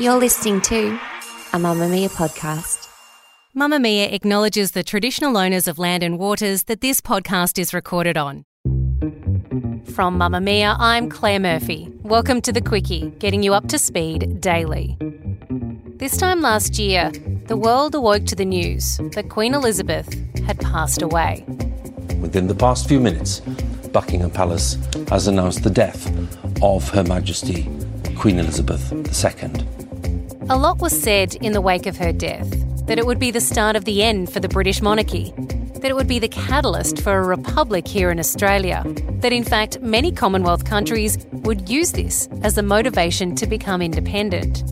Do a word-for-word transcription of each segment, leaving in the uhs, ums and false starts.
You're listening to a Mamma Mia podcast. Mamma Mia acknowledges the traditional owners of land and waters that this podcast is recorded on. From Mamma Mia, I'm Claire Murphy. Welcome to The Quickie, getting you up to speed daily. This time last year, the world awoke to the news that Queen Elizabeth had passed away. Within the past few minutes, Buckingham Palace has announced the death of Her Majesty Queen Elizabeth the Second. A lot was said in the wake of her death, that it would be the start of the end for the British monarchy, that it would be the catalyst for a republic here in Australia, that in fact many Commonwealth countries would use this as the motivation to become independent.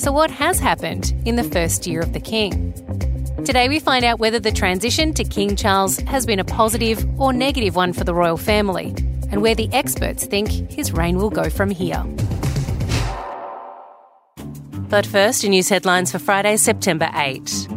So what has happened in the first year of the King? Today we find out whether the transition to King Charles has been a positive or negative one for the royal family, and where the experts think his reign will go from here. But first, news headlines for Friday, September eighth.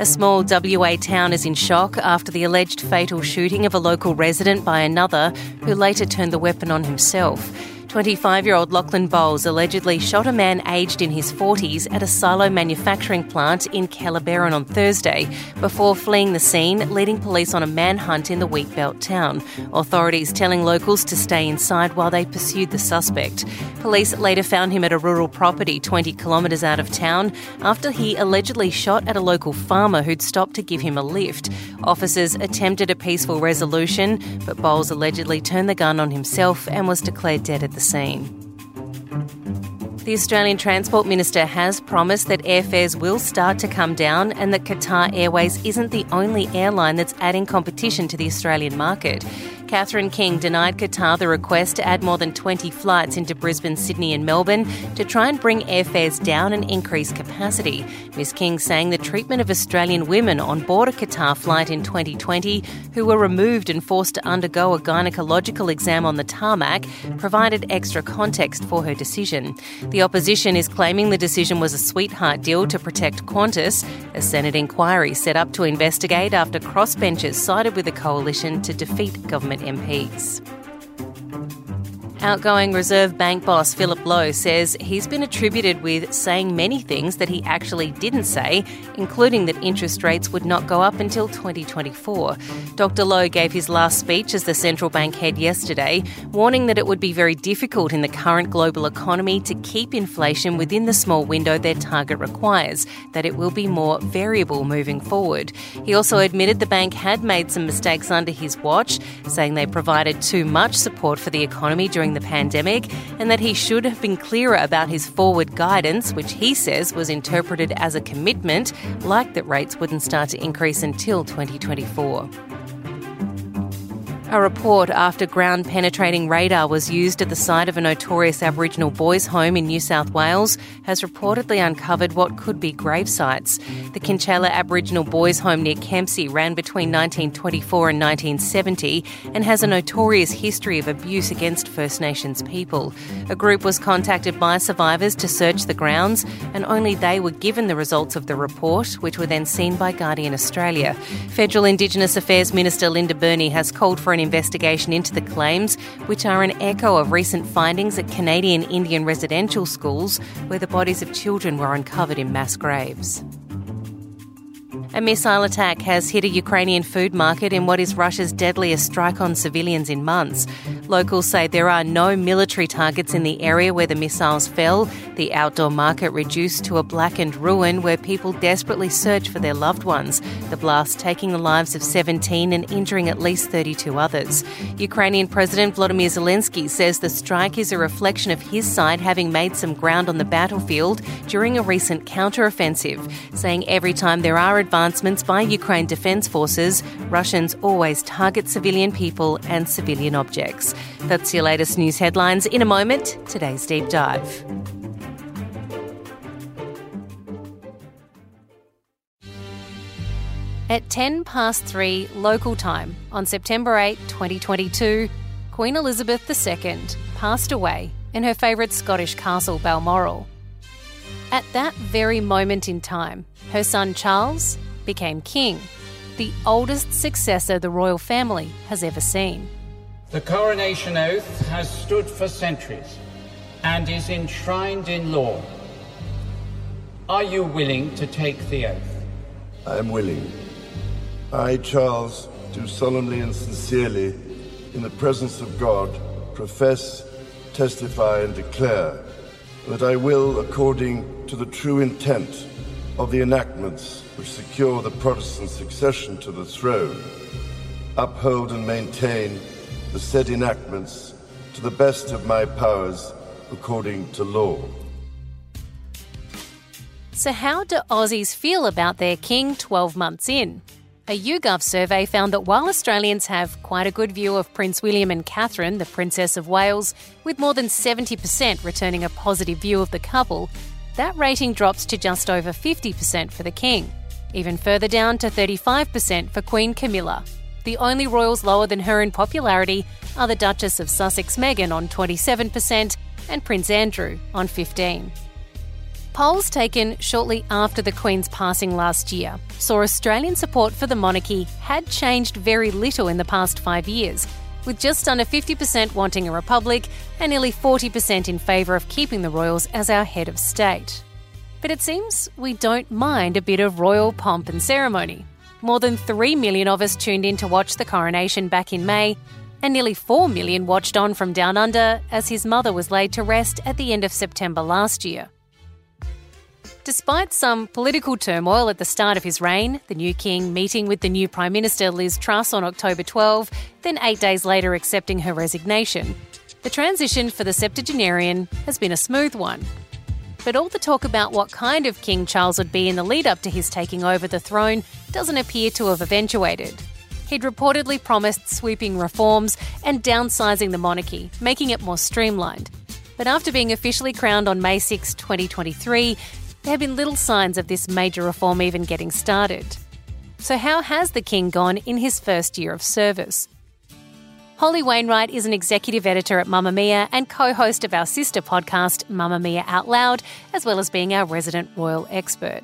A small W A town is in shock after the alleged fatal shooting of a local resident by another who later turned the weapon on himself. twenty-five-year-old Lachlan Bowles allegedly shot a man aged in his forties at a silo manufacturing plant in Kalbarri on Thursday before fleeing the scene, leading police on a manhunt in the Wheatbelt town. Authorities telling locals to stay inside while they pursued the suspect. Police later found him at a rural property twenty kilometres out of town after he allegedly shot at a local farmer who'd stopped to give him a lift. Officers attempted a peaceful resolution, but Bowles allegedly turned the gun on himself and was declared dead at the scene. The Australian Transport Minister has promised that airfares will start to come down and that Qatar Airways isn't the only airline that's adding competition to the Australian market. Catherine King denied Qatar the request to add more than twenty flights into Brisbane, Sydney and Melbourne to try and bring airfares down and increase capacity. Ms King saying the treatment of Australian women on board a Qatar flight in twenty twenty who were removed and forced to undergo a gynaecological exam on the tarmac provided extra context for her decision. The opposition is claiming the decision was a sweetheart deal to protect Qantas, a Senate inquiry set up to investigate after crossbenchers sided with the coalition to defeat government M Ps. Outgoing Reserve Bank boss Philip Lowe says he's been attributed with saying many things that he actually didn't say, including that interest rates would not go up until twenty twenty-four. Doctor Lowe gave his last speech as the central bank head yesterday, warning that it would be very difficult in the current global economy to keep inflation within the small window their target requires, that it will be more variable moving forward. He also admitted the bank had made some mistakes under his watch, saying they provided too much support for the economy during the pandemic and that he should have been clearer about his forward guidance, which he says was interpreted as a commitment, like that rates wouldn't start to increase until twenty twenty-four. A report after ground-penetrating radar was used at the site of a notorious Aboriginal boys' home in New South Wales has reportedly uncovered what could be grave sites. The Kinchela Aboriginal Boys' Home near Kempsey ran between nineteen twenty-four and nineteen seventy and has a notorious history of abuse against First Nations people. A group was contacted by survivors to search the grounds and only they were given the results of the report, which were then seen by Guardian Australia. Federal Indigenous Affairs Minister Linda Burney has called for an investigation into the claims, which are an echo of recent findings at Canadian Indian residential schools where the bodies of children were uncovered in mass graves. A missile attack has hit a Ukrainian food market in what is Russia's deadliest strike on civilians in months. Locals say there are no military targets in the area where the missiles fell, the outdoor market reduced to a blackened ruin where people desperately search for their loved ones, the blast taking the lives of seventeen and injuring at least thirty-two others. Ukrainian President Vladimir Zelensky says the strike is a reflection of his side having made some ground on the battlefield during a recent counteroffensive, saying every time there are advances advancements by Ukraine defence forces, Russians always target civilian people and civilian objects. That's your latest news headlines in a moment. Today's Deep Dive. At ten past three local time on September eighth, twenty twenty-two, Queen Elizabeth the Second passed away in her favourite Scottish castle, Balmoral. At that very moment in time, her son Charles became king, the oldest successor the royal family has ever seen. The coronation oath has stood for centuries and is enshrined in law. Are you willing to take the oath? I am willing. I, Charles, do solemnly and sincerely, in the presence of God, profess, testify and declare that I will, according to the true intent of the enactments which secure the Protestant succession to the throne, uphold and maintain the said enactments to the best of my powers according to law. So how do Aussies feel about their king twelve months in? A YouGov survey found that while Australians have quite a good view of Prince William and Catherine, the Princess of Wales, with more than seventy percent returning a positive view of the couple, that rating drops to just over fifty percent for the king, even further down to thirty-five percent for Queen Camilla. The only royals lower than her in popularity are the Duchess of Sussex Meghan on twenty-seven percent and Prince Andrew on fifteen percent. Polls taken shortly after the Queen's passing last year saw Australian support for the monarchy had changed very little in the past five years, with just under fifty percent wanting a republic and nearly forty percent in favour of keeping the royals as our head of state. But it seems we don't mind a bit of royal pomp and ceremony. More than three million of us tuned in to watch the coronation back in May, and nearly four million watched on from Down Under as his mother was laid to rest at the end of September last year. Despite some political turmoil at the start of his reign, the new king meeting with the new Prime Minister Liz Truss on October twelfth, then eight days later accepting her resignation, the transition for the septuagenarian has been a smooth one. But all the talk about what kind of king Charles would be in the lead-up to his taking over the throne doesn't appear to have eventuated. He'd reportedly promised sweeping reforms and downsizing the monarchy, making it more streamlined. But after being officially crowned on May sixth, twenty twenty-three, there have been little signs of this major reform even getting started. So how has the king gone in his first year of service? Holly Wainwright is an executive editor at Mamma Mia and co-host of our sister podcast, Mamma Mia Out Loud, as well as being our resident royal expert.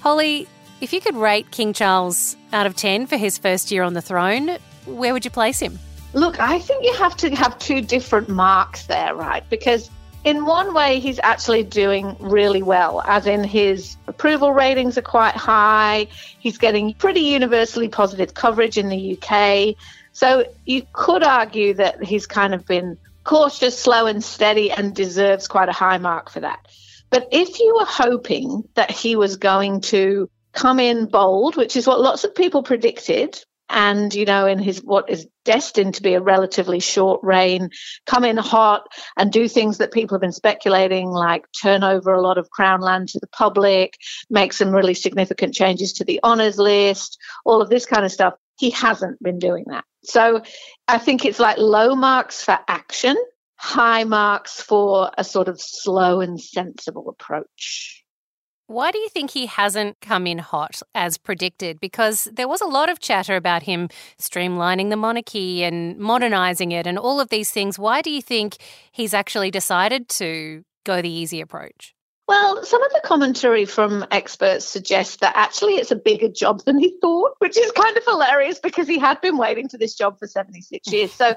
Holly, if you could rate King Charles out of ten for his first year on the throne, where would you place him? Look, I think you have to have two different marks there, right? Because in one way, he's actually doing really well, as in his approval ratings are quite high. He's getting pretty universally positive coverage in the U K. So you could argue that he's kind of been cautious, slow and steady and deserves quite a high mark for that. But if you were hoping that he was going to come in bold, which is what lots of people predicted, and, you know, in his what is destined to be a relatively short reign, come in hot and do things that people have been speculating, like turn over a lot of Crown land to the public, make some really significant changes to the honours list, all of this kind of stuff. He hasn't been doing that. So I think it's like low marks for action, high marks for a sort of slow and sensible approach. Why do you think he hasn't come in hot as predicted? Because there was a lot of chatter about him streamlining the monarchy and modernising it and all of these things. Why do you think he's actually decided to go the easy approach? Well, some of the commentary from experts suggests that actually it's a bigger job than he thought, which is kind of hilarious because he had been waiting for this job for seventy-six years. So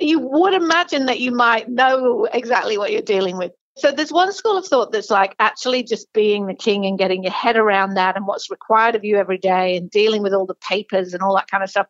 you would imagine that you might know exactly what you're dealing with. So there's one school of thought that's like actually just being the king and getting your head around that and what's required of you every day and dealing with all the papers and all that kind of stuff.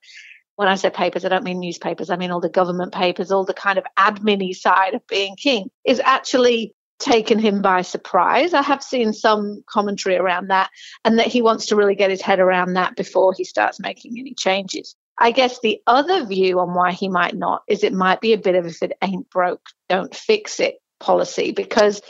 When I say papers, I don't mean newspapers. I mean all the government papers, all the kind of admin-y side of being king is actually taken him by surprise. I have seen some commentary around that and that he wants to really get his head around that before he starts making any changes. I guess the other view on why he might not is it might be a bit of if it ain't broke, don't fix it policy, because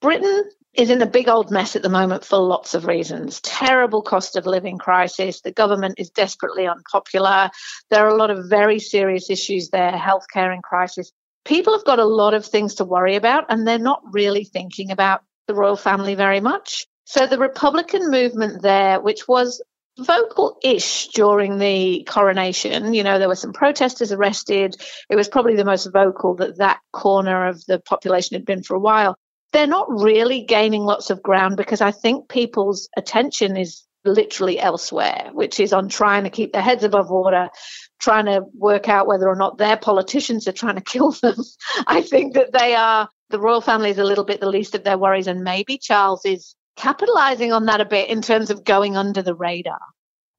Britain is in a big old mess at the moment for lots of reasons. Terrible cost of living crisis. The government is desperately unpopular. There are a lot of very serious issues there, healthcare in crisis. People have got a lot of things to worry about, and they're not really thinking about the royal family very much. So the Republican movement there, which was vocal-ish during the coronation, you know, there were some protesters arrested. It was probably the most vocal that that corner of the population had been for a while. They're not really gaining lots of ground because I think people's attention is literally elsewhere, which is on trying to keep their heads above water, trying to work out whether or not their politicians are trying to kill them. I think that they are, the royal family is a little bit the least of their worries, and maybe Charles is capitalising on that a bit in terms of going under the radar.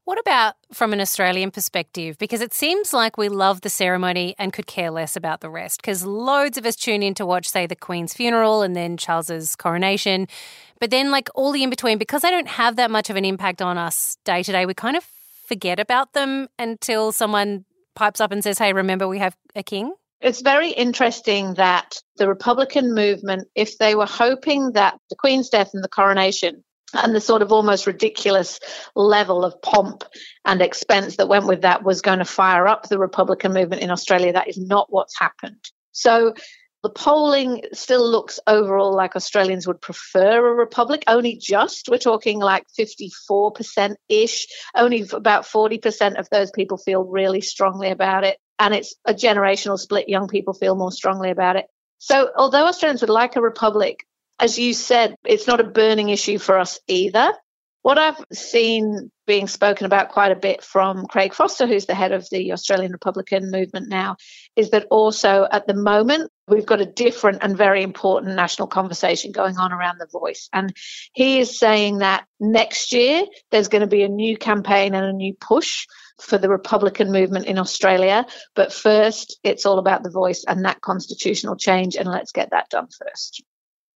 What about from an Australian perspective? Because it seems like we love the ceremony and could care less about the rest, because loads of us tune in to watch, say, the Queen's funeral and then Charles's coronation. But then, like, all the in-between, because they don't have that much of an impact on us day-to-day, we kind of forget about them until someone pipes up and says, hey, remember we have a king? It's very interesting that the Republican movement, if they were hoping that the Queen's death and the coronation and the sort of almost ridiculous level of pomp and expense that went with that was going to fire up the Republican movement in Australia, that is not what's happened. So the polling still looks overall like Australians would prefer a republic, only just. We're talking like fifty-four percent-ish. Only about forty percent of those people feel really strongly about it. And it's a generational split. Young people feel more strongly about it. So although Australians would like a republic, as you said, it's not a burning issue for us either. What I've seen being spoken about quite a bit from Craig Foster, who's the head of the Australian Republican movement now, is that also at the moment we've got a different and very important national conversation going on around The Voice. And he is saying that next year there's going to be a new campaign and a new push for the Republican movement in Australia. But first, it's all about The Voice and that constitutional change, and let's get that done first.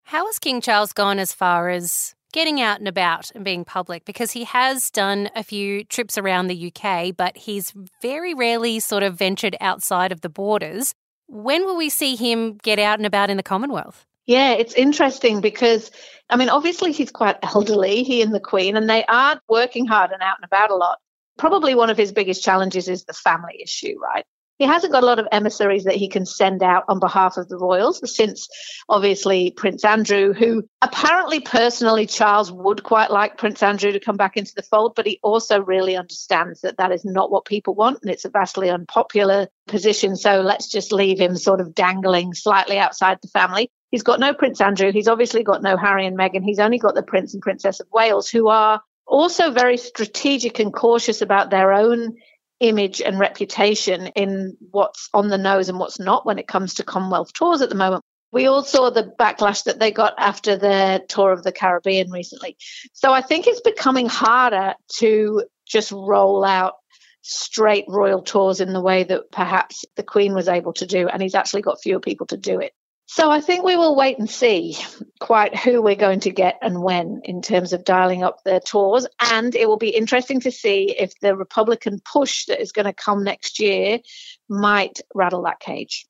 How has King Charles gone as far as getting out and about and being public? Because he has done a few trips around the U K, but he's very rarely sort of ventured outside of the borders. When will we see him get out and about in the Commonwealth? Yeah, it's interesting because, I mean, obviously he's quite elderly, he and the Queen, and they are working hard and out and about a lot. Probably one of his biggest challenges is the family issue, right? He hasn't got a lot of emissaries that he can send out on behalf of the royals since, obviously, Prince Andrew, who apparently personally Charles would quite like Prince Andrew to come back into the fold, but he also really understands that that is not what people want and it's a vastly unpopular position, so let's just leave him sort of dangling slightly outside the family. He's got no Prince Andrew. He's obviously got no Harry and Meghan. He's only got the Prince and Princess of Wales, who are also very strategic and cautious about their own image and reputation in what's on the nose and what's not when it comes to Commonwealth tours at the moment. We all saw the backlash that they got after their tour of the Caribbean recently. So I think it's becoming harder to just roll out straight royal tours in the way that perhaps the Queen was able to do, and he's actually got fewer people to do it. So I think we will wait and see quite who we're going to get and when in terms of dialing up their tours. And it will be interesting to see if the Republican push that is going to come next year might rattle that cage.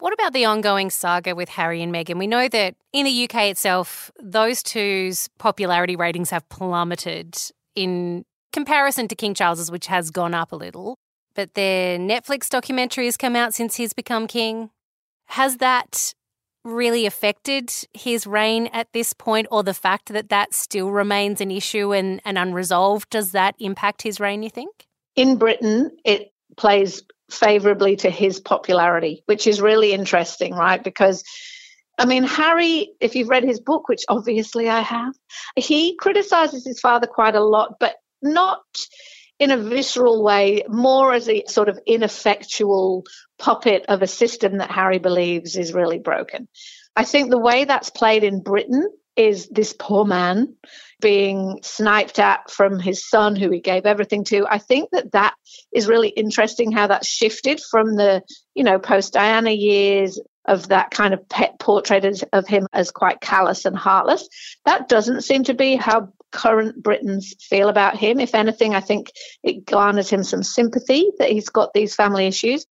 What about the ongoing saga with Harry and Meghan? We know that in the U K itself, those two's popularity ratings have plummeted in comparison to King Charles's, which has gone up a little. But their Netflix documentary has come out since he's become king. Has that really affected his reign at this point, or the fact that that still remains an issue and, and unresolved? Does that impact his reign, you think? In Britain, it plays favourably to his popularity, which is really interesting, right? Because, I mean, Harry, if you've read his book, which obviously I have, he criticises his father quite a lot, but not in a visceral way, more as a sort of ineffectual puppet of a system that Harry believes is really broken. I think the way that's played in Britain is this poor man being sniped at from his son, who he gave everything to. I think that that is really interesting, how that's shifted from the, you know, post-Diana years of that kind of pet portrait of him as quite callous and heartless. That doesn't seem to be how current Britons feel about him. If anything, I think it garners him some sympathy that he's got these family issues.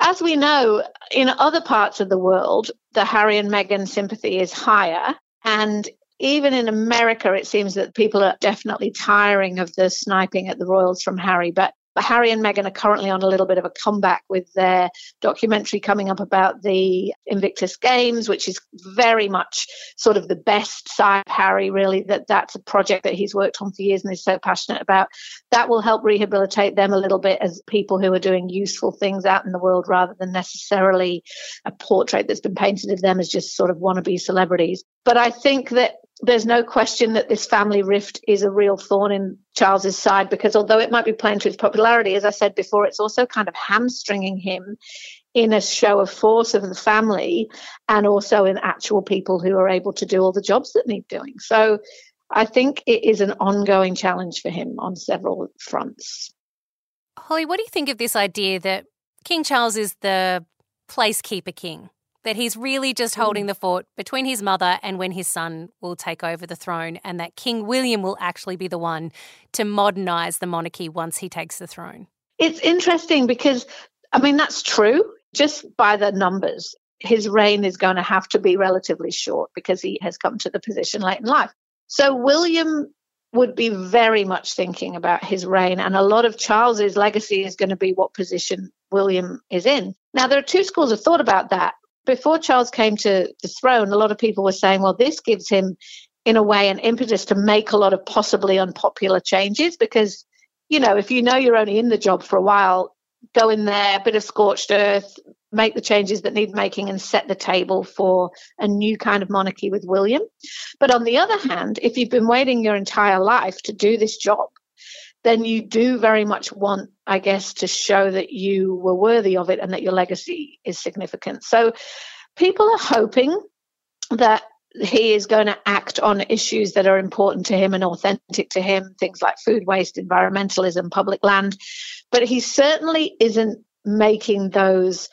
As we know, in other parts of the world, the Harry and Meghan sympathy is higher, and even in America, it seems that people are definitely tiring of the sniping at the royals from Harry. But, but Harry and Meghan are currently on a little bit of a comeback with their documentary coming up about the Invictus Games, which is very much sort of the best side of Harry, really, that that's a project that he's worked on for years and is so passionate about. That will help rehabilitate them a little bit as people who are doing useful things out in the world rather than necessarily a portrait that's been painted of them as just sort of wannabe celebrities. But I think that there's no question that this family rift is a real thorn in Charles's side, because although it might be playing to his popularity, as I said before, it's also kind of hamstringing him in a show of force of the family and also in actual people who are able to do all the jobs that need doing. So I think it is an ongoing challenge for him on several fronts. Holly, what do you think of this idea that King Charles is the placekeeper king? That he's really just holding the fort between his mother and when his son will take over the throne, and that King William will actually be the one to modernise the monarchy once he takes the throne. It's interesting because, I mean, that's true just by the numbers. His reign is going to have to be relatively short because he has come to the position late in life. So William would be very much thinking about his reign, and a lot of Charles's legacy is going to be what position William is in. Now, there are two schools of thought about that. Before Charles came to the throne, a lot of people were saying, well, this gives him, in a way, an impetus to make a lot of possibly unpopular changes because, you know, if you know you're only in the job for a while, go in there, a bit of scorched earth, make the changes that need making and set the table for a new kind of monarchy with William. But on the other hand, if you've been waiting your entire life to do this job, then you do very much want, I guess, to show that you were worthy of it and that your legacy is significant. So people are hoping that he is going to act on issues that are important to him and authentic to him, things like food waste, environmentalism, public land. But he certainly isn't making those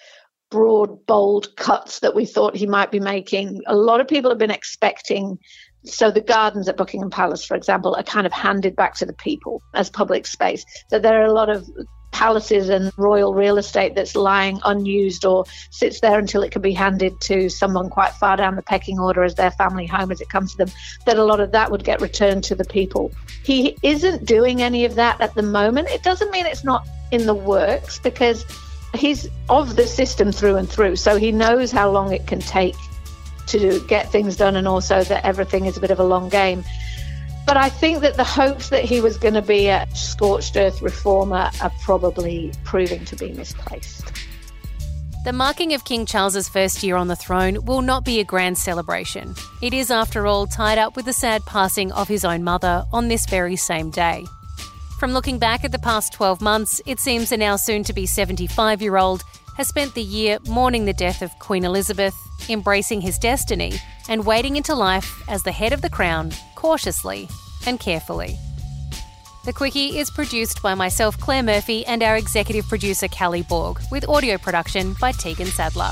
broad, bold cuts that we thought he might be making. A lot of people have been expecting. So the gardens at Buckingham Palace, for example, are kind of handed back to the people as public space. So there are a lot of palaces and royal real estate that's lying unused or sits there until it can be handed to someone quite far down the pecking order as their family home as it comes to them, that a lot of that would get returned to the people. He isn't doing any of that at the moment. It doesn't mean it's not in the works because he's of the system through and through. So he knows how long it can take to do, get things done, and also that everything is a bit of a long game. But I think that the hopes that he was going to be a scorched earth reformer are probably proving to be misplaced. The marking of King Charles's first year on the throne will not be a grand celebration. It is, after all, tied up with the sad passing of his own mother on this very same day. From looking back at the past twelve months, it seems the now soon-to-be seventy-five-year-old has spent the year mourning the death of Queen Elizabeth, embracing his destiny and wading into life as the head of the crown cautiously and carefully. The Quickie is produced by myself, Claire Murphy, and our executive producer, Callie Borg, with audio production by Tegan Sadler.